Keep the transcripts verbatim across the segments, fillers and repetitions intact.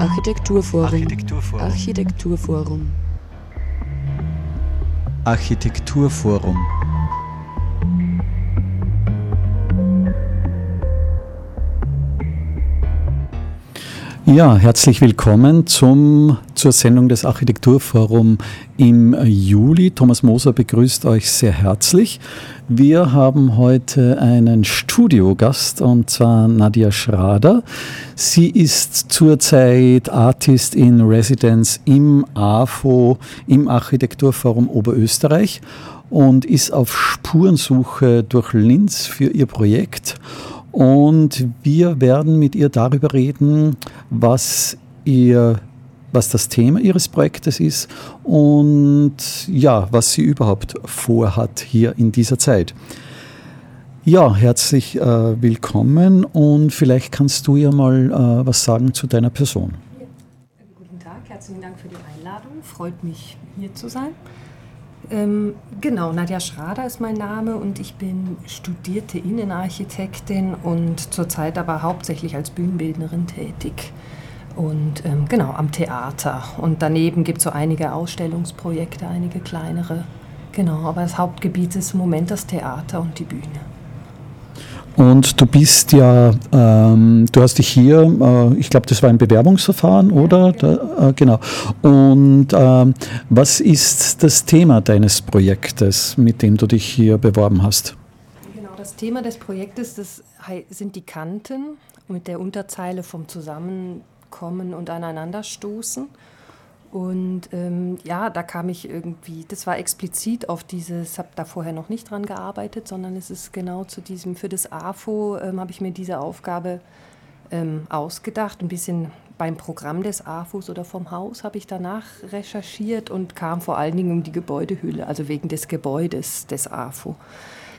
Architekturforum. Architekturforum. Architekturforum. Architekturforum. Ja, herzlich willkommen zum, zur Sendung des Architekturforum im Juli. Thomas Moser begrüßt euch sehr herzlich. Wir haben heute einen Studiogast, und zwar Nadia Schrader. Sie ist zurzeit Artist in Residence im A F O, im Architekturforum Oberösterreich, und ist auf Spurensuche durch Linz für ihr Projekt. Und wir werden mit ihr darüber reden, was, ihr, was das Thema ihres Projektes ist und ja, was sie überhaupt vorhat hier in dieser Zeit. Ja, herzlich äh, willkommen, und vielleicht kannst du ja mal äh, was sagen zu deiner Person. Guten Tag, herzlichen Dank für die Einladung. Freut mich, hier zu sein. Genau, Nadia Schrader ist mein Name, und ich bin studierte Innenarchitektin und zurzeit aber hauptsächlich als Bühnenbildnerin tätig und ähm, genau am Theater. Und daneben gibt es so einige Ausstellungsprojekte, einige kleinere. Genau, aber das Hauptgebiet ist im Moment das Theater und die Bühne. Und du bist ja, ähm, du hast dich hier, äh, ich glaube, das war ein Bewerbungsverfahren, oder? Ja, genau. Da, äh, genau. Und ähm, was ist das Thema deines Projektes, mit dem du dich hier beworben hast? Genau, das Thema des Projektes, das sind die Kanten mit der Unterzeile vom Zusammenkommen und Aneinanderstoßen. Und ähm, ja, da kam ich irgendwie, das war explizit auf dieses, habe da vorher noch nicht dran gearbeitet, sondern es ist genau zu diesem, für das A F O ähm, habe ich mir diese Aufgabe ähm, ausgedacht. Ein bisschen beim Programm des A F Os oder vom Haus habe ich danach recherchiert und kam vor allen Dingen um die Gebäudehülle, also wegen des Gebäudes des A F O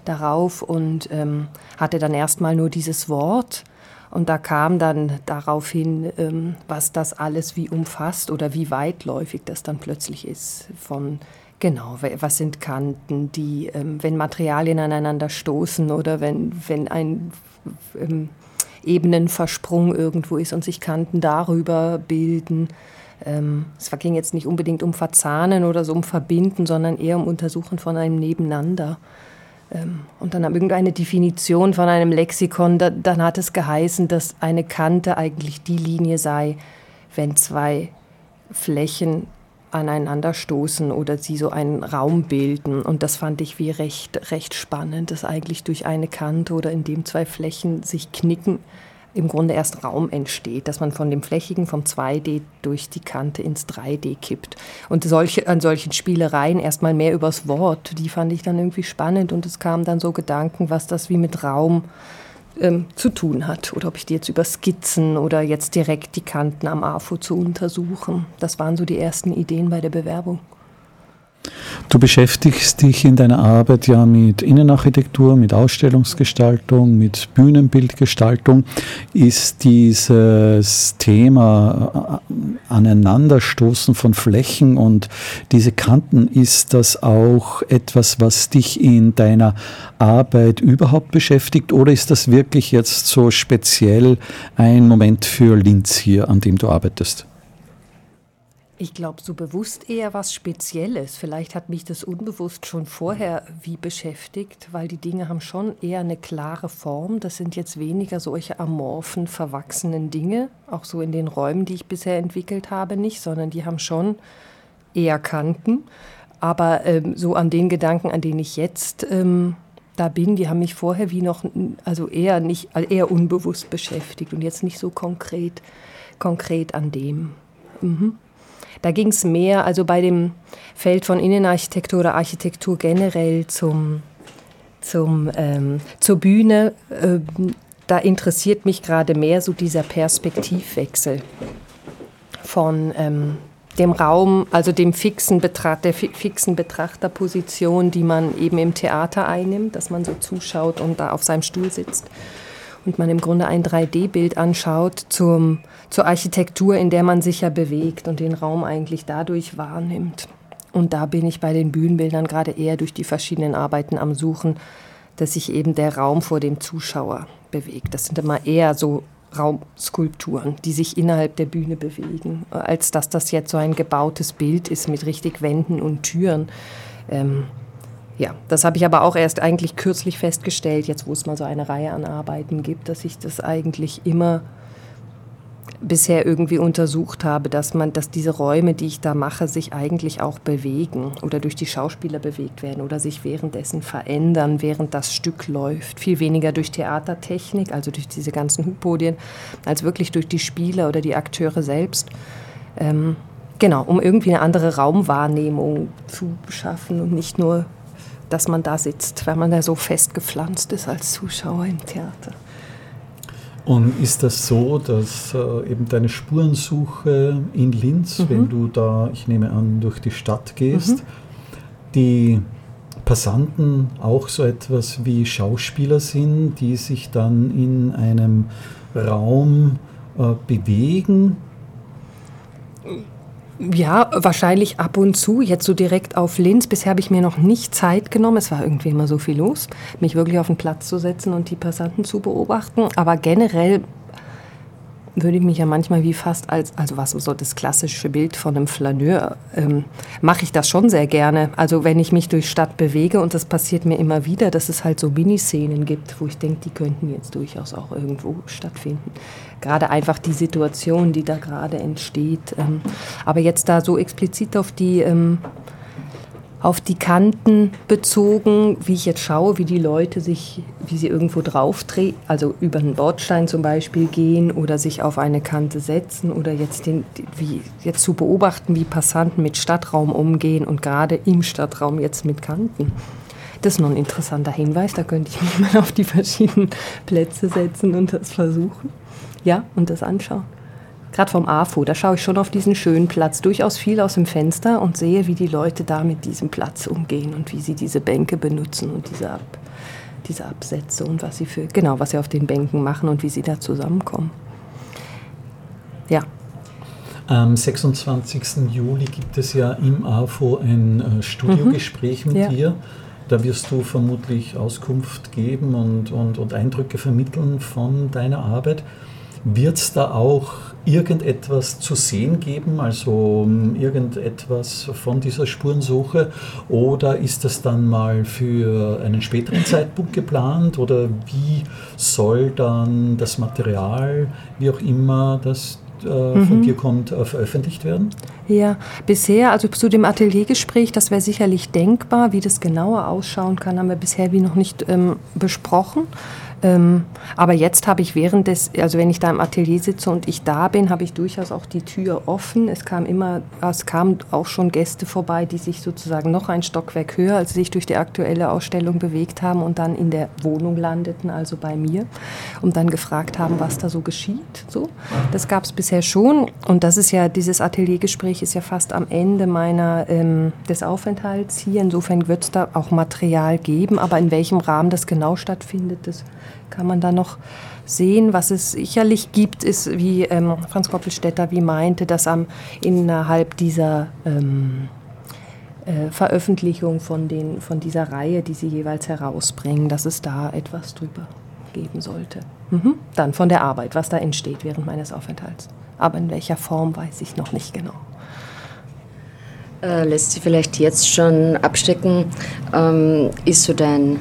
darauf, und ähm, hatte dann erstmal nur dieses Wort. Und da kam dann darauf hin, was das alles wie umfasst oder wie weitläufig das dann plötzlich ist. Von genau, was sind Kanten, die, wenn Materialien aneinander stoßen oder wenn, wenn ein Ebenenversprung irgendwo ist und sich Kanten darüber bilden. Es ging jetzt nicht unbedingt um Verzahnen oder so um Verbinden, sondern eher um Untersuchen von einem Nebeneinander. Und dann irgendeine Definition von einem Lexikon, da, dann hat es geheißen, dass eine Kante eigentlich die Linie sei, wenn zwei Flächen aneinander stoßen oder sie so einen Raum bilden. Und das fand ich wie recht, recht spannend, dass eigentlich durch eine Kante oder indem zwei Flächen sich knicken, im Grunde erst Raum entsteht, dass man von dem Flächigen, vom zwei D durch die Kante ins drei D kippt. Und solche, an solchen Spielereien erstmal mehr übers Wort, die fand ich dann irgendwie spannend, und es kamen dann so Gedanken, was das wie mit Raum ähm, zu tun hat, oder ob ich die jetzt über Skizzen oder jetzt direkt die Kanten am A F O zu untersuchen. Das waren so die ersten Ideen bei der Bewerbung. Du beschäftigst dich in deiner Arbeit ja mit Innenarchitektur, mit Ausstellungsgestaltung, mit Bühnenbildgestaltung. Ist dieses Thema Aneinanderstoßen von Flächen und diese Kanten, ist das auch etwas, was dich in deiner Arbeit überhaupt beschäftigt, oder ist das wirklich jetzt so speziell ein Moment für Linz hier, an dem du arbeitest? Ich glaube, so bewusst eher was Spezielles. Vielleicht hat mich das unbewusst schon vorher wie beschäftigt, weil die Dinge haben schon eher eine klare Form. Das sind jetzt weniger solche amorphen, verwachsenen Dinge, auch so in den Räumen, die ich bisher entwickelt habe, nicht, sondern die haben schon eher Kanten. Aber ähm, so an den Gedanken, an denen ich jetzt ähm, da bin, die haben mich vorher wie noch, also eher nicht, eher unbewusst beschäftigt und jetzt nicht so konkret, konkret an dem. Mhm. Da ging es mehr, also bei dem Feld von Innenarchitektur oder Architektur generell zum, zum, ähm, zur Bühne, ähm, da interessiert mich gerade mehr so dieser Perspektivwechsel von ähm, dem Raum, also dem fixen Betracht, der fi- fixen Betrachterposition, die man eben im Theater einnimmt, dass man so zuschaut und da auf seinem Stuhl sitzt. Und man im Grunde ein drei D Bild anschaut zum, zur Architektur, in der man sich ja bewegt und den Raum eigentlich dadurch wahrnimmt. Und da bin ich bei den Bühnenbildern gerade eher durch die verschiedenen Arbeiten am Suchen, dass sich eben der Raum vor dem Zuschauer bewegt. Das sind immer eher so Raumskulpturen, die sich innerhalb der Bühne bewegen, als dass das jetzt so ein gebautes Bild ist mit richtig Wänden und Türen. Ähm, ja, das habe ich aber auch erst eigentlich kürzlich festgestellt, jetzt wo es mal so eine Reihe an Arbeiten gibt, dass ich das eigentlich immer bisher irgendwie untersucht habe, dass man, dass diese Räume, die ich da mache, sich eigentlich auch bewegen oder durch die Schauspieler bewegt werden oder sich währenddessen verändern, während das Stück läuft. Viel weniger durch Theatertechnik, also durch diese ganzen Hypodien, als wirklich durch die Spieler oder die Akteure selbst. Ähm, genau, um irgendwie eine andere Raumwahrnehmung zu schaffen und nicht nur, dass man da sitzt, weil man da so festgepflanzt ist als Zuschauer im Theater. Und ist das so, dass äh, eben deine Spurensuche in Linz, mhm. wenn du da, ich nehme an, durch die Stadt gehst, mhm. die Passanten auch so etwas wie Schauspieler sind, die sich dann in einem Raum äh, bewegen? Ja, wahrscheinlich ab und zu, jetzt so direkt auf Linz. Bisher habe ich mir noch nicht Zeit genommen, es war irgendwie immer so viel los, mich wirklich auf den Platz zu setzen und die Passanten zu beobachten. Aber generell würde ich mich ja manchmal wie fast als, also was so das klassische Bild von einem Flaneur, ähm, mache ich das schon sehr gerne. Also wenn ich mich durch Stadt bewege, und das passiert mir immer wieder, dass es halt so Miniszenen gibt, wo ich denke, die könnten jetzt durchaus auch irgendwo stattfinden. Gerade einfach die Situation, die da gerade entsteht. Ähm, aber jetzt da so explizit auf die, ähm, auf die Kanten bezogen, wie ich jetzt schaue, wie die Leute sich, wie sie irgendwo drauf drehen, also über einen Bordstein zum Beispiel gehen oder sich auf eine Kante setzen oder jetzt, den, wie, jetzt zu beobachten, wie Passanten mit Stadtraum umgehen und gerade im Stadtraum jetzt mit Kanten. Das ist noch ein interessanter Hinweis, da könnte ich mich mal auf die verschiedenen Plätze setzen und das versuchen. Ja, und das anschauen. Gerade vom A F O, da schaue ich schon auf diesen schönen Platz durchaus viel aus dem Fenster und sehe, wie die Leute da mit diesem Platz umgehen und wie sie diese Bänke benutzen und diese, Ab, diese Absätze und was sie für, genau, was sie auf den Bänken machen und wie sie da zusammenkommen. Ja. Am sechsundzwanzigsten Juli gibt es ja im A F O ein Studiogespräch mhm. mit ja. dir. Da wirst du vermutlich Auskunft geben und, und, und Eindrücke vermitteln von deiner Arbeit. Wird es da auch irgendetwas zu sehen geben, also irgendetwas von dieser Spurensuche, oder ist das dann mal für einen späteren Zeitpunkt geplant, oder wie soll dann das Material, wie auch immer das äh, mhm. von dir kommt, äh, veröffentlicht werden? Ja, bisher, also zu dem Ateliergespräch, das wäre sicherlich denkbar, wie das genauer ausschauen kann, haben wir bisher wie noch nicht ähm, besprochen. Ähm, aber jetzt habe ich während des, also wenn ich da im Atelier sitze und ich da bin, habe ich durchaus auch die Tür offen. Es kam immer, es kamen auch schon Gäste vorbei, die sich sozusagen noch ein Stockwerk höher, als sich durch die aktuelle Ausstellung bewegt haben und dann in der Wohnung landeten, also bei mir, und dann gefragt haben, was da so geschieht. So, das gab es bisher schon, und das ist ja, dieses Ateliergespräch ist ja fast am Ende meiner, ähm, des Aufenthalts hier. Insofern wird es da auch Material geben, aber in welchem Rahmen das genau stattfindet, das kann man da noch sehen. Was es sicherlich gibt, ist, wie ähm, Franz Koppelstetter wie meinte, dass am, innerhalb dieser ähm, äh, Veröffentlichung von, den, von dieser Reihe, die sie jeweils herausbringen, dass es da etwas drüber geben sollte. Mhm. Dann von der Arbeit, was da entsteht während meines Aufenthalts. Aber in welcher Form, weiß ich noch nicht genau. Äh, lässt sich vielleicht jetzt schon abstecken, ähm, ist so dein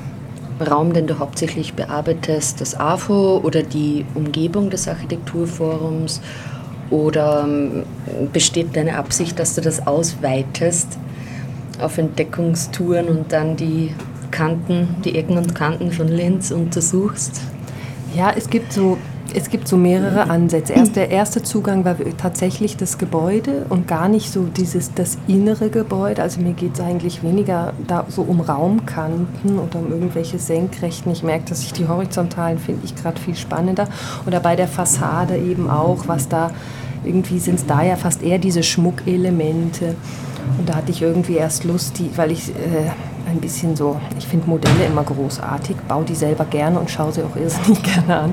Raum, den du hauptsächlich bearbeitest, das A F O oder die Umgebung des Architekturforums, oder besteht deine Absicht, dass du das ausweitest auf Entdeckungstouren und dann die Kanten, die Ecken und Kanten von Linz untersuchst? Ja, es gibt so, es gibt so mehrere Ansätze. Erst der erste Zugang war tatsächlich das Gebäude und gar nicht so dieses, das innere Gebäude. Also mir geht es eigentlich weniger da so um Raumkanten oder um irgendwelche Senkrechten. Ich merke, dass ich die horizontalen finde ich gerade viel spannender. Oder bei der Fassade eben auch, was da, irgendwie sind es da ja fast eher diese Schmuckelemente. Und da hatte ich irgendwie erst Lust, die, weil ich... Äh, ein bisschen so, ich finde Modelle immer großartig, baue die selber gerne und schaue sie auch irrsinnig gerne an.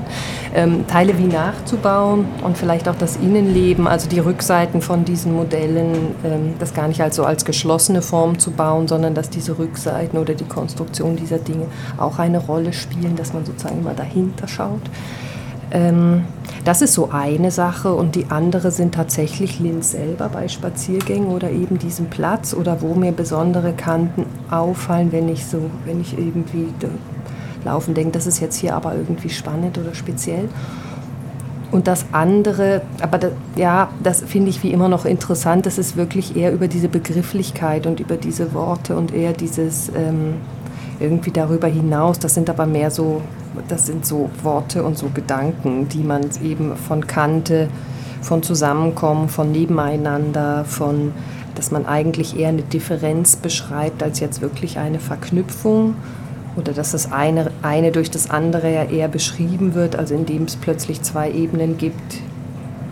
Ähm, Teile wie nachzubauen und vielleicht auch das Innenleben, also die Rückseiten von diesen Modellen, ähm, das gar nicht als so als geschlossene Form zu bauen, sondern dass diese Rückseiten oder die Konstruktion dieser Dinge auch eine Rolle spielen, dass man sozusagen immer dahinter schaut. Ähm, das ist so eine Sache, und die andere sind tatsächlich Linz selber bei Spaziergängen oder eben diesem Platz oder wo mir besondere Kanten auffallen, wenn ich so, wenn ich irgendwie laufen denke, das ist jetzt hier aber irgendwie spannend oder speziell. Und das andere, aber das, ja, das finde ich wie immer noch interessant, das ist wirklich eher über diese Begrifflichkeit und über diese Worte und eher dieses ähm, irgendwie darüber hinaus, das sind aber mehr so, das sind so Worte und so Gedanken, die man eben von Kante, von Zusammenkommen, von Nebeneinander, von, dass man eigentlich eher eine Differenz beschreibt, als jetzt wirklich eine Verknüpfung. Oder dass das eine, eine durch das andere ja eher beschrieben wird, also indem es plötzlich zwei Ebenen gibt,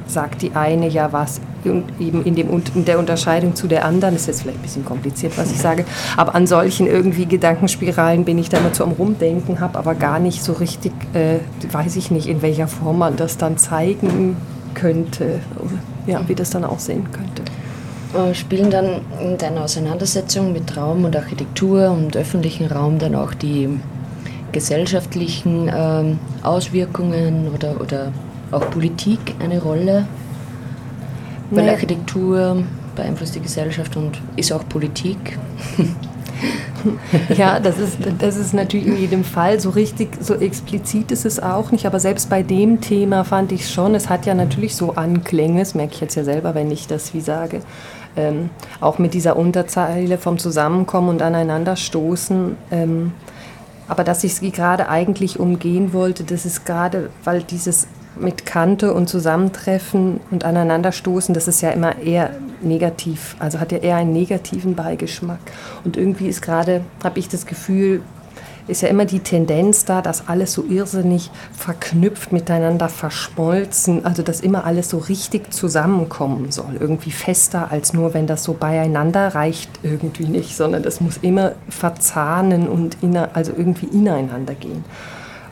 sagt die eine ja was, und eben in, dem, in der Unterscheidung zu der anderen, das ist jetzt vielleicht ein bisschen kompliziert, was ich sage, aber an solchen irgendwie Gedankenspiralen bin ich da immer zu am Rumdenken, habe aber gar nicht so richtig, äh, weiß ich nicht, in welcher Form man das dann zeigen könnte, ja, wie das dann aussehen könnte. Spielen dann in deiner Auseinandersetzung mit Raum und Architektur und öffentlichen Raum dann auch die gesellschaftlichen ähm, Auswirkungen oder, oder auch Politik eine Rolle? Weil nee. Architektur beeinflusst die Gesellschaft und ist auch Politik. Ja, das ist, das ist natürlich in jedem Fall so richtig, so explizit ist es auch nicht, aber selbst bei dem Thema fand ich schon, es hat ja natürlich so Anklänge, das merke ich jetzt ja selber, wenn ich das wie sage, ähm, auch mit dieser Unterzeile vom Zusammenkommen und Aneinanderstoßen, ähm, aber dass ich sie gerade eigentlich umgehen wollte, das ist gerade, weil dieses mit Kante und Zusammentreffen und Aneinanderstoßen, das ist ja immer eher negativ, also hat ja eher einen negativen Beigeschmack. Und irgendwie ist gerade, habe ich das Gefühl, ist ja immer die Tendenz da, dass alles so irrsinnig verknüpft, miteinander verschmolzen, also dass immer alles so richtig zusammenkommen soll, irgendwie fester als nur, wenn das so beieinander reicht, irgendwie nicht, sondern das muss immer verzahnen und inner, also irgendwie ineinander gehen.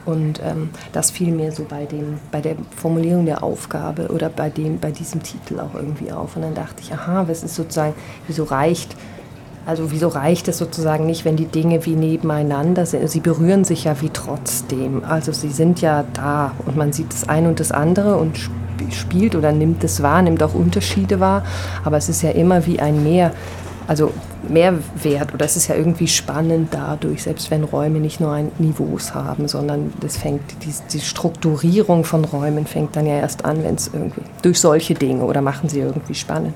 Und ähm, das fiel mir so bei, dem, bei der Formulierung der Aufgabe oder bei, dem, bei diesem Titel auch irgendwie auf. Und dann dachte ich, aha, was ist sozusagen, wieso reicht, also wieso reicht es sozusagen nicht, wenn die Dinge wie nebeneinander sind? Sie berühren sich ja wie trotzdem. Also sie sind ja da und man sieht das eine und das andere und sp- spielt oder nimmt es wahr, nimmt auch Unterschiede wahr. Aber es ist ja immer wie ein Meer. Also Mehrwert, oder es ist ja irgendwie spannend dadurch, selbst wenn Räume nicht nur ein Niveaus haben, sondern das fängt, die, die Strukturierung von Räumen fängt dann ja erst an, wenn es irgendwie, durch solche Dinge, oder machen sie irgendwie spannend.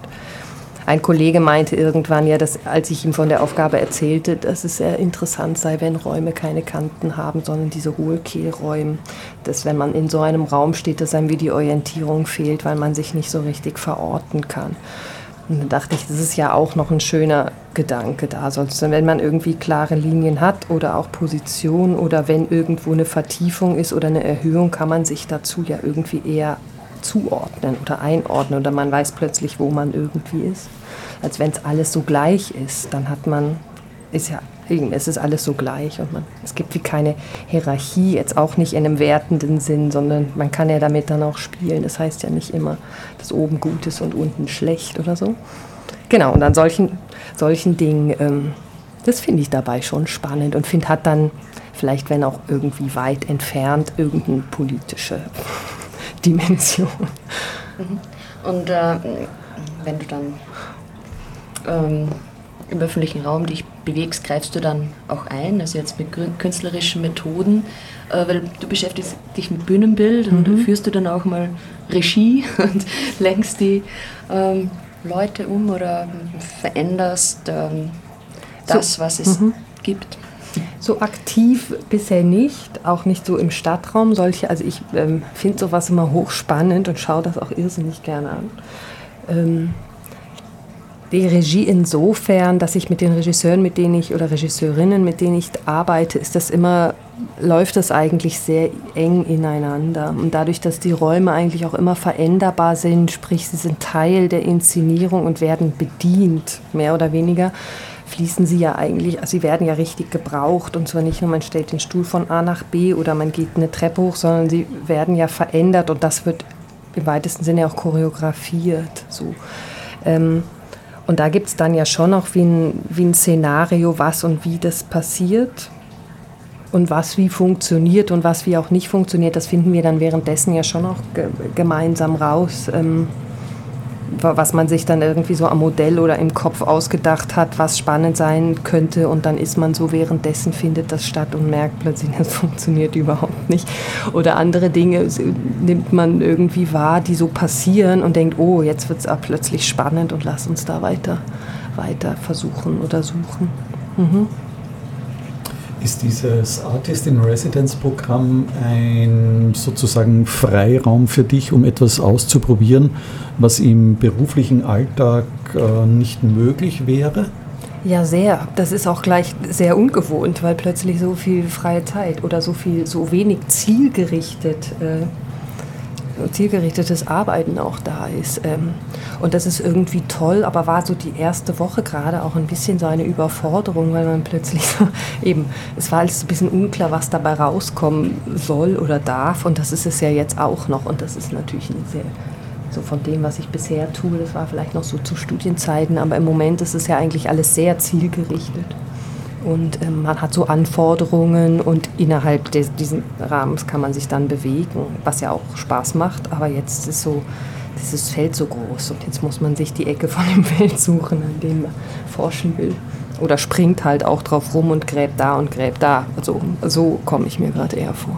Ein Kollege meinte irgendwann ja, dass, als ich ihm von der Aufgabe erzählte, dass es sehr interessant sei, wenn Räume keine Kanten haben, sondern diese Hohlkehlräume, dass wenn man in so einem Raum steht, dass einem wie die Orientierung fehlt, weil man sich nicht so richtig verorten kann. Und dann dachte ich, das ist ja auch noch ein schöner Gedanke da. Sonst, wenn man irgendwie klare Linien hat oder auch Positionen oder wenn irgendwo eine Vertiefung ist oder eine Erhöhung, kann man sich dazu ja irgendwie eher zuordnen oder einordnen oder man weiß plötzlich, wo man irgendwie ist. Als wenn es alles so gleich ist, dann hat man, ist ja, es ist alles so gleich und man, es gibt wie keine Hierarchie, jetzt auch nicht in einem wertenden Sinn, sondern man kann ja damit dann auch spielen. Das heißt ja nicht immer, dass oben gut ist und unten schlecht oder so. Genau, und an solchen, solchen Dingen, ähm, das finde ich dabei schon spannend und finde, hat dann vielleicht, wenn auch irgendwie weit entfernt, irgendeine politische Dimension. Und äh, wenn du dann ähm, im öffentlichen Raum dich bewegst, greifst du dann auch ein, also jetzt mit künstlerischen Methoden, weil du beschäftigst dich mit Bühnenbild und mhm. führst du dann auch mal Regie und lenkst die ähm, Leute um oder veränderst ähm, das, so, was es mhm. gibt? So aktiv bisher nicht, auch nicht so im Stadtraum. Solche, also ich ähm, finde sowas immer hochspannend und schaue das auch irrsinnig gerne an. Ähm, Die Regie insofern, dass ich mit den Regisseuren, mit denen ich oder Regisseurinnen, mit denen ich arbeite, ist das immer, läuft das eigentlich sehr eng ineinander. Und dadurch, dass die Räume eigentlich auch immer veränderbar sind, sprich, sie sind Teil der Inszenierung und werden bedient, mehr oder weniger, fließen sie ja eigentlich, also sie werden ja richtig gebraucht. Und zwar nicht nur, man stellt den Stuhl von A nach B oder man geht eine Treppe hoch, sondern sie werden ja verändert und das wird im weitesten Sinne auch choreografiert. So. Ähm, Und da gibt es dann ja schon auch wie ein, wie ein Szenario, was und wie das passiert. Und was wie funktioniert und was wie auch nicht funktioniert, das finden wir dann währenddessen ja schon auch ge- gemeinsam raus. Ähm, was man sich dann irgendwie so am Modell oder im Kopf ausgedacht hat, was spannend sein könnte, und dann ist man so währenddessen, findet das statt und merkt plötzlich, das funktioniert überhaupt nicht. Oder andere Dinge nimmt man irgendwie wahr, die so passieren und denkt, oh, jetzt wird es plötzlich spannend und lass uns da weiter, weiter versuchen oder suchen. Mhm. Ist dieses Artist-in-Residence-Programm ein sozusagen Freiraum für dich, um etwas auszuprobieren, was im beruflichen Alltag äh, nicht möglich wäre? Ja, sehr. Das ist auch gleich sehr ungewohnt, weil plötzlich so viel freie Zeit oder so viel, so wenig zielgerichtet, äh, zielgerichtetes Arbeiten auch da ist. Ähm, und das ist irgendwie toll, aber war so die erste Woche gerade auch ein bisschen so eine Überforderung, weil man plötzlich so, eben, es war alles ein bisschen unklar, was dabei rauskommen soll oder darf, und das ist es ja jetzt auch noch, und das ist natürlich eine sehr... So von dem, was ich bisher tue, das war vielleicht noch so zu Studienzeiten, aber im Moment ist es ja eigentlich alles sehr zielgerichtet. Und ähm, man hat so Anforderungen, und innerhalb des, diesen Rahmens kann man sich dann bewegen, was ja auch Spaß macht. Aber jetzt ist so dieses Feld so groß, und jetzt muss man sich die Ecke von dem Feld suchen, an dem man forschen will. Oder springt halt auch drauf rum und gräbt da und gräbt da. Also so komme ich mir gerade eher vor.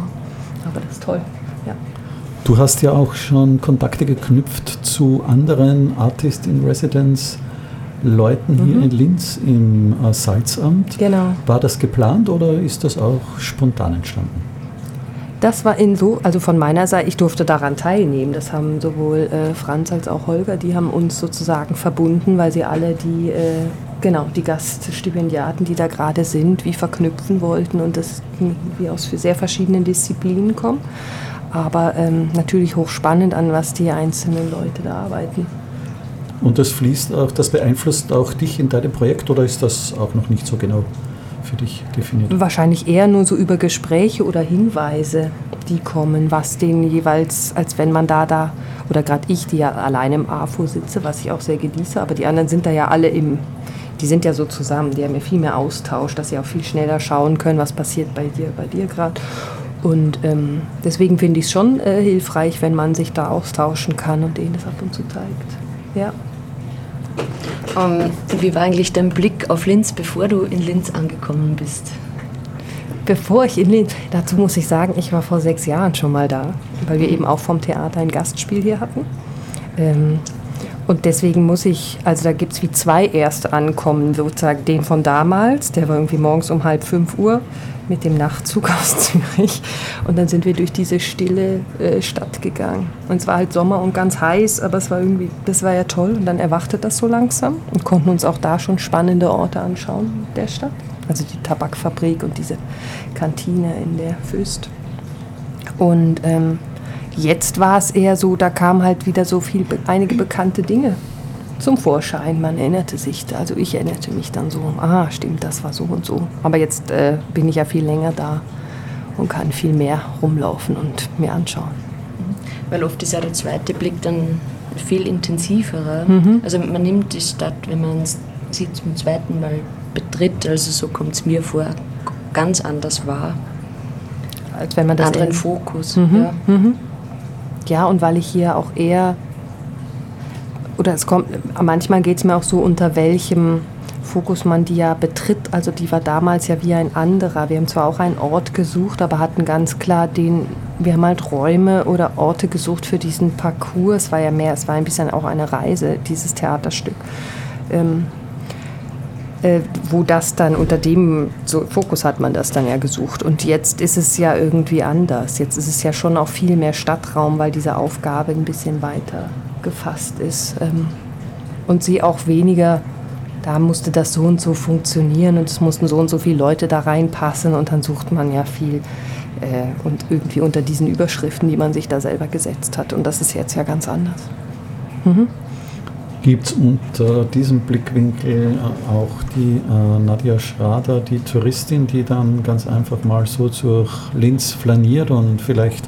Aber das ist toll, ja. Du hast ja auch schon Kontakte geknüpft zu anderen Artist-in-Residence-Leuten mhm. hier in Linz im äh, Salzamt. Genau. War das geplant oder ist das auch spontan entstanden? Das war in so, also von meiner Seite, ich durfte daran teilnehmen. Das haben sowohl äh, Franz als auch Holger, die haben uns sozusagen verbunden, weil sie alle die, äh, genau, die Gaststipendiaten, die da gerade sind, wie verknüpfen wollten, und das wie aus sehr verschiedenen Disziplinen kommen. Aber ähm, natürlich hochspannend, an was die einzelnen Leute da arbeiten. Und das fließt auch, das beeinflusst auch dich in deinem Projekt, oder ist das auch noch nicht so genau für dich definiert? Wahrscheinlich eher nur so über Gespräche oder Hinweise, die kommen, was denen jeweils, als wenn man da, da oder gerade ich, die ja allein im A F O sitze, was ich auch sehr genieße, aber die anderen sind da ja alle im, die sind ja so zusammen, die haben ja viel mehr Austausch, dass sie auch viel schneller schauen können, was passiert bei dir, bei dir gerade. Und ähm, deswegen finde ich es schon äh, hilfreich, wenn man sich da austauschen kann und ihnen das ab und zu zeigt. Ja. Um, wie war eigentlich dein Blick auf Linz, bevor du in Linz angekommen bist? Bevor ich in Linz... Dazu muss ich sagen, ich war vor sechs Jahren schon mal da, weil wir eben auch vom Theater ein Gastspiel hier hatten. Ähm, und deswegen muss ich... Also da gibt es wie zwei erste Ankommen, sozusagen den von damals, der war irgendwie morgens um halb fünf Uhr, mit dem Nachtzug aus Zürich, und dann sind wir durch diese stille äh, Stadt gegangen, und es war halt Sommer und ganz heiß, aber es war irgendwie, das war ja toll, und dann erwachte das so langsam und konnten uns auch da schon spannende Orte anschauen der Stadt, also die Tabakfabrik und diese Kantine in der VOEST. Und ähm, jetzt war es eher so, da kamen halt wieder so viel, einige bekannte Dinge zum Vorschein, man erinnerte sich, also ich erinnerte mich dann so, ah stimmt, das war so und so. Aber jetzt äh, bin ich ja viel länger da und kann viel mehr rumlaufen und mir anschauen. Weil oft ist ja der zweite Blick dann viel intensiverer. Mhm. Also man nimmt die Stadt, wenn man sie zum zweiten Mal betritt, also so kommt es mir vor, ganz anders wahr. Als wenn man das... Anderen Fokus, mhm. ja. Mhm. Ja, und weil ich hier auch eher... Oder es kommt, manchmal geht es mir auch so, unter welchem Fokus man die ja betritt. Also die war damals ja wie ein anderer. Wir haben zwar auch einen Ort gesucht, aber hatten ganz klar den, wir haben halt Räume oder Orte gesucht für diesen Parcours. Es war ja mehr, es war ein bisschen auch eine Reise, dieses Theaterstück. Ähm, äh, wo das dann unter dem so Fokus hat man das dann ja gesucht. Und jetzt ist es ja irgendwie anders. Jetzt ist es ja schon auch viel mehr Stadtraum, weil diese Aufgabe ein bisschen weiter gefasst ist ähm, und sie auch weniger, da musste das so und so funktionieren und es mussten so und so viele Leute da reinpassen, und dann sucht man ja viel äh, und irgendwie unter diesen Überschriften, die man sich da selber gesetzt hat, und das ist jetzt ja ganz anders. Mhm. Gibt es unter diesem Blickwinkel auch die äh, Nadia Schrader, die Touristin, die dann ganz einfach mal so durch Linz flaniert und vielleicht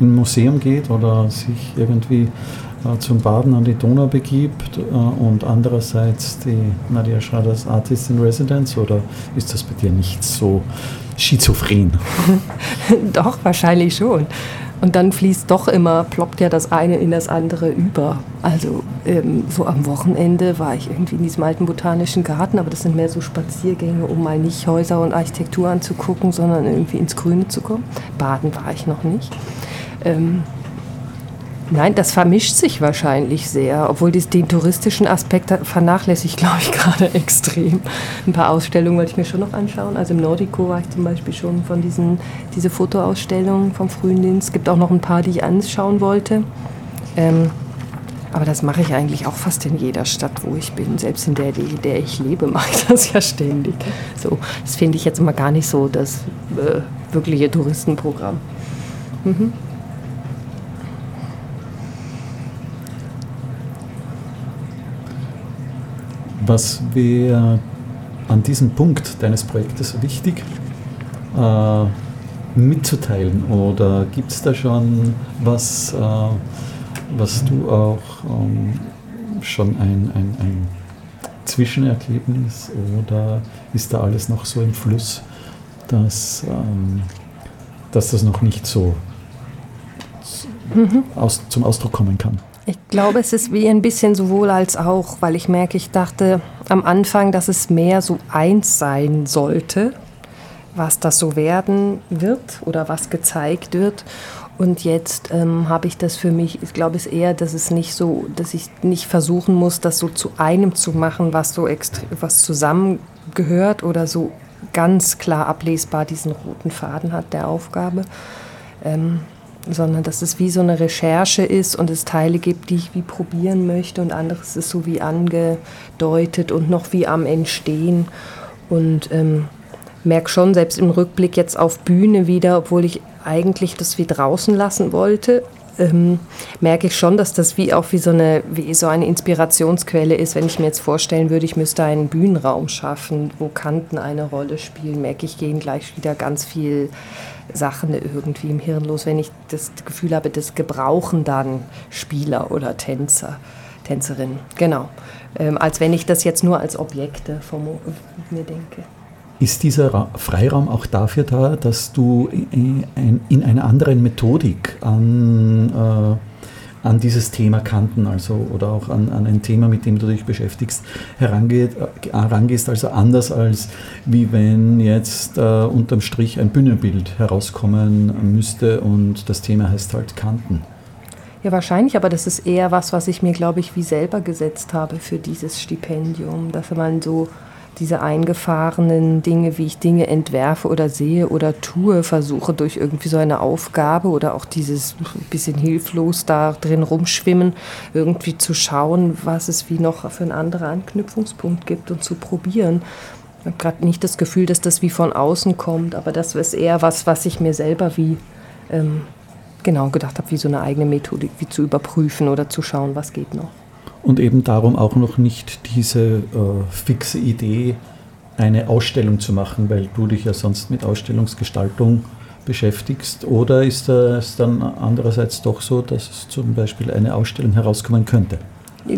in ein Museum geht oder sich irgendwie zum Baden an die Donau begibt, und andererseits die Nadia Schraders Artist in Residence, oder ist das bei dir nicht so schizophren. Doch, wahrscheinlich schon. Und dann fließt doch immer, ploppt ja das eine in das andere über. Also ähm, so am Wochenende war ich irgendwie in diesem alten botanischen Garten, aber das sind mehr so Spaziergänge, um mal nicht Häuser und Architektur anzugucken, sondern irgendwie ins Grüne zu kommen. Baden war ich noch nicht. Ähm, nein, das vermischt sich wahrscheinlich sehr, obwohl das, den touristischen Aspekt vernachlässige ich, glaube ich, gerade extrem. Ein paar Ausstellungen wollte ich mir schon noch anschauen. Also im Nordico war ich zum Beispiel schon von diesen diese Fotoausstellungen vom Frühlingsdienst. Es gibt auch noch ein paar, die ich anschauen wollte. Ähm, aber das mache ich eigentlich auch fast in jeder Stadt, wo ich bin. Selbst in der, in der ich lebe, mache ich das ja ständig. So, das finde ich jetzt immer gar nicht so das äh, wirkliche Touristenprogramm. Mhm. Was wäre an diesem Punkt deines Projektes wichtig äh, mitzuteilen? Oder gibt es da schon was, äh, was du auch ähm, schon ein, ein, ein Zwischenerlebnis, oder ist da alles noch so im Fluss, dass, ähm, dass das noch nicht so mhm. aus, zum Ausdruck kommen kann? Ich glaube, es ist wie ein bisschen sowohl als auch, weil ich merke, ich dachte am Anfang, dass es mehr so eins sein sollte, was das so werden wird oder was gezeigt wird. Und jetzt ähm, habe ich das für mich, ich glaube es eher, dass es nicht so, dass ich nicht versuchen muss, das so zu einem zu machen, was so extrem, was zusammengehört oder so ganz klar ablesbar diesen roten Faden hat der Aufgabe. Ähm, sondern dass es wie so eine Recherche ist und es Teile gibt, die ich wie probieren möchte, und anderes ist so wie angedeutet und noch wie am Entstehen. Und ähm, merke schon, selbst im Rückblick jetzt auf Bühne wieder, obwohl ich eigentlich das wie draußen lassen wollte, ähm, merke ich schon, dass das wie auch wie so, eine, wie so eine Inspirationsquelle ist. Wenn ich mir jetzt vorstellen würde, ich müsste einen Bühnenraum schaffen, wo Kanten eine Rolle spielen, merke ich, gehen gleich wieder ganz viel Sachen irgendwie im Hirn los, wenn ich das Gefühl habe, das gebrauchen dann Spieler oder Tänzer, Tänzerinnen, genau, ähm, als wenn ich das jetzt nur als Objekte vom, mir denke. Ist dieser Ra- Freiraum auch dafür da, dass du in, in, in einer anderen Methodik an, äh, an dieses Thema Kanten, also, oder auch an, an ein Thema, mit dem du dich beschäftigst, herangeht, herangehst, also anders als wie wenn jetzt äh, unterm Strich ein Bühnenbild herauskommen müsste und das Thema heißt halt Kanten? Ja, wahrscheinlich, aber das ist eher was, was ich mir, glaube ich, wie selber gesetzt habe für dieses Stipendium, dass man so diese eingefahrenen Dinge, wie ich Dinge entwerfe oder sehe oder tue, versuche durch irgendwie so eine Aufgabe oder auch dieses bisschen hilflos da drin rumschwimmen, irgendwie zu schauen, was es wie noch für einen anderen Anknüpfungspunkt gibt und zu probieren. Ich habe gerade nicht das Gefühl, dass das wie von außen kommt, aber das ist eher was, was ich mir selber wie ähm, genau gedacht habe, wie so eine eigene Methodik, wie zu überprüfen oder zu schauen, was geht noch. Und eben darum auch noch nicht diese äh, fixe Idee, eine Ausstellung zu machen, weil du dich ja sonst mit Ausstellungsgestaltung beschäftigst. Oder ist das dann andererseits doch so, dass zum Beispiel eine Ausstellung herauskommen könnte?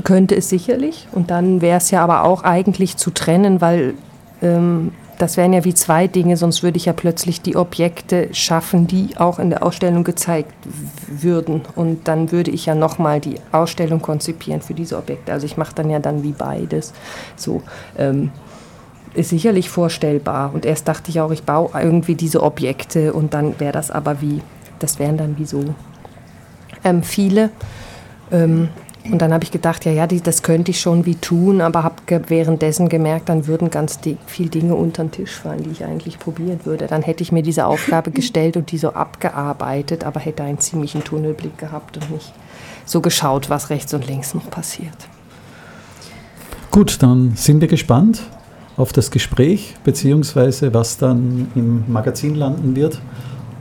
Könnte es sicherlich. Und dann wäre es ja aber auch eigentlich zu trennen, weil ähm, das wären ja wie zwei Dinge, sonst würde ich ja plötzlich die Objekte schaffen, die auch in der Ausstellung gezeigt werden würden, und dann würde ich ja nochmal die Ausstellung konzipieren für diese Objekte. Also ich mache dann ja dann wie beides. So ähm, ist sicherlich vorstellbar. Und erst dachte ich auch, ich baue irgendwie diese Objekte, und dann wäre das aber wie, das wären dann wie so ähm, viele. Ähm, und dann habe ich gedacht, ja, ja, die, das könnte ich schon wie tun, aber habe ge- währenddessen gemerkt, dann würden ganz di- viel Dinge unter den Tisch fallen, die ich eigentlich probieren würde. Dann hätte ich mir diese Aufgabe gestellt und die so abgearbeitet, aber hätte einen ziemlichen Tunnelblick gehabt und nicht so geschaut, was rechts und links noch passiert. Gut, dann sind wir gespannt auf das Gespräch, beziehungsweise was dann im Magazin landen wird.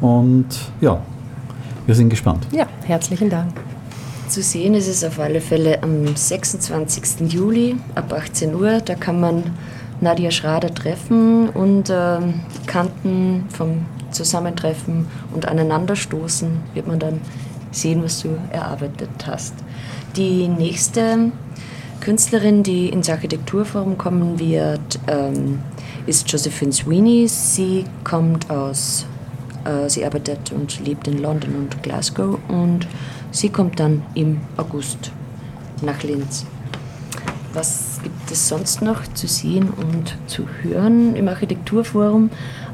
Und ja, wir sind gespannt. Ja, herzlichen Dank. Zu sehen ist es auf alle Fälle am sechsundzwanzigsten Juli ab achtzehn Uhr. Da kann man Nadia Schrader treffen und äh, Kanten vom Zusammentreffen und Aneinanderstoßen wird man dann sehen, was du erarbeitet hast. Die nächste Künstlerin, die ins Architekturforum kommen wird, ähm, ist Josephine Sweeney. Sie kommt aus, äh, sie arbeitet und lebt in London und Glasgow und sie kommt dann im August nach Linz. Was gibt es sonst noch zu sehen und zu hören im Architekturforum?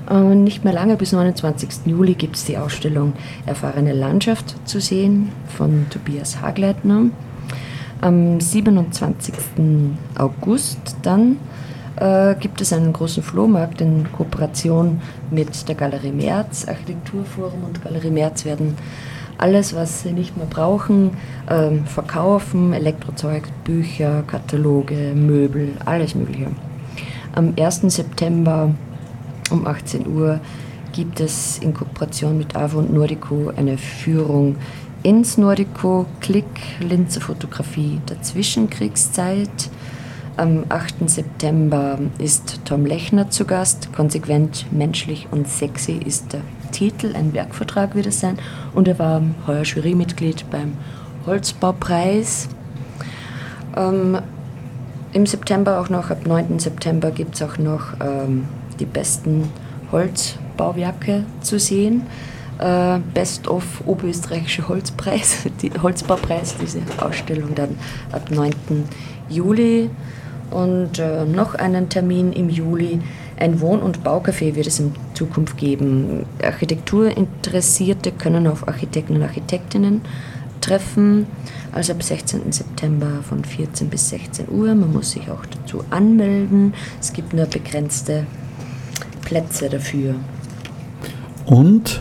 Äh, nicht mehr lange, bis neunundzwanzigsten Juli gibt es die Ausstellung Erfahrene Landschaft zu sehen von Tobias Hagleitner. Am siebenundzwanzigsten August dann äh, gibt es einen großen Flohmarkt in Kooperation mit der Galerie Merz. Architekturforum und Galerie Merz werden alles, was sie nicht mehr brauchen, äh, verkaufen. Elektrozeug, Bücher, Kataloge, Möbel, alles Mögliche. Am ersten September um achtzehn Uhr gibt es in Kooperation mit AWO und Nordico eine Führung ins Nordico, Klick, Linzer Fotografie der Zwischenkriegszeit. Am achten September ist Tom Lechner zu Gast. Konsequent, menschlich und sexy ist der Titel, ein Werkvertrag wird es sein. Und er war heuer Jurymitglied beim Holzbaupreis. Ähm, Im September auch noch, ab neunten September gibt es auch noch ähm, die besten Holzbauwerke zu sehen. Best of Oberösterreichische Holzpreis, die Holzbaupreis, diese Ausstellung dann ab neunten Juli. Und äh, noch einen Termin im Juli, ein Wohn- und Baucafé wird es in Zukunft geben. Architekturinteressierte können auf Architekten und Architektinnen treffen, also ab sechzehnten September von vierzehn bis sechzehn Uhr. Man muss sich auch dazu anmelden, es gibt nur begrenzte Plätze dafür. Und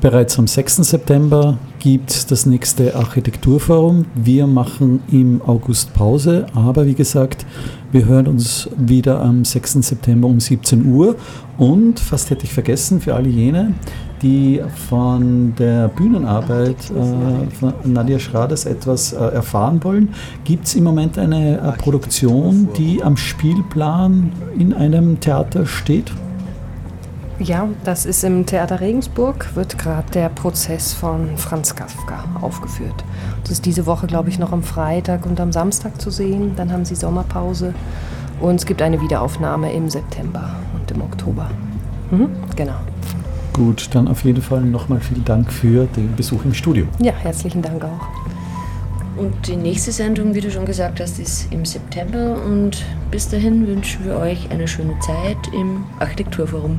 bereits am sechsten September gibt es das nächste Architekturforum. Wir machen im August Pause, aber wie gesagt, wir hören uns wieder am sechsten September um siebzehn Uhr. Und fast hätte ich vergessen, für alle jene, die von der Bühnenarbeit äh, von Nadia Schraders etwas äh, erfahren wollen, gibt es im Moment eine äh, Produktion, die am Spielplan in einem Theater steht. Ja, das ist im Theater Regensburg, wird gerade der Prozess von Franz Kafka aufgeführt. Das ist diese Woche, glaube ich, noch am Freitag und am Samstag zu sehen. Dann haben sie Sommerpause und es gibt eine Wiederaufnahme im September und im Oktober. Mhm, genau. Gut, dann auf jeden Fall nochmal vielen Dank für den Besuch im Studio. Ja, herzlichen Dank auch. Und die nächste Sendung, wie du schon gesagt hast, ist im September und bis dahin wünschen wir euch eine schöne Zeit im Architekturforum.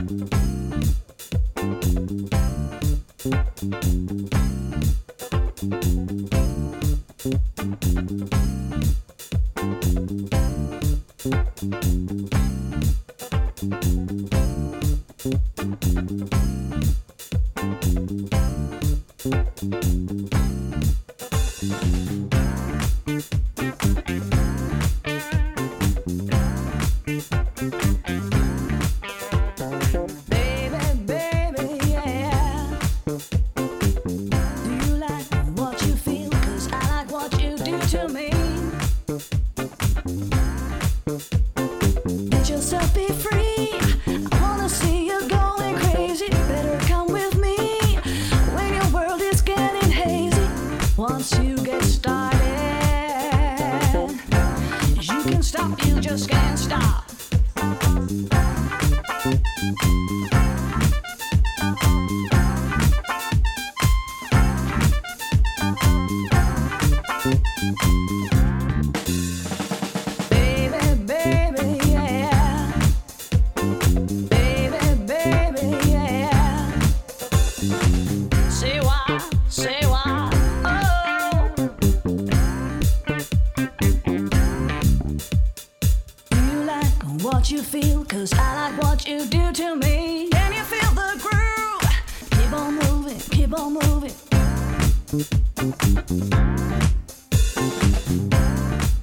Keep on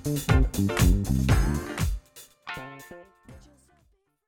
moving.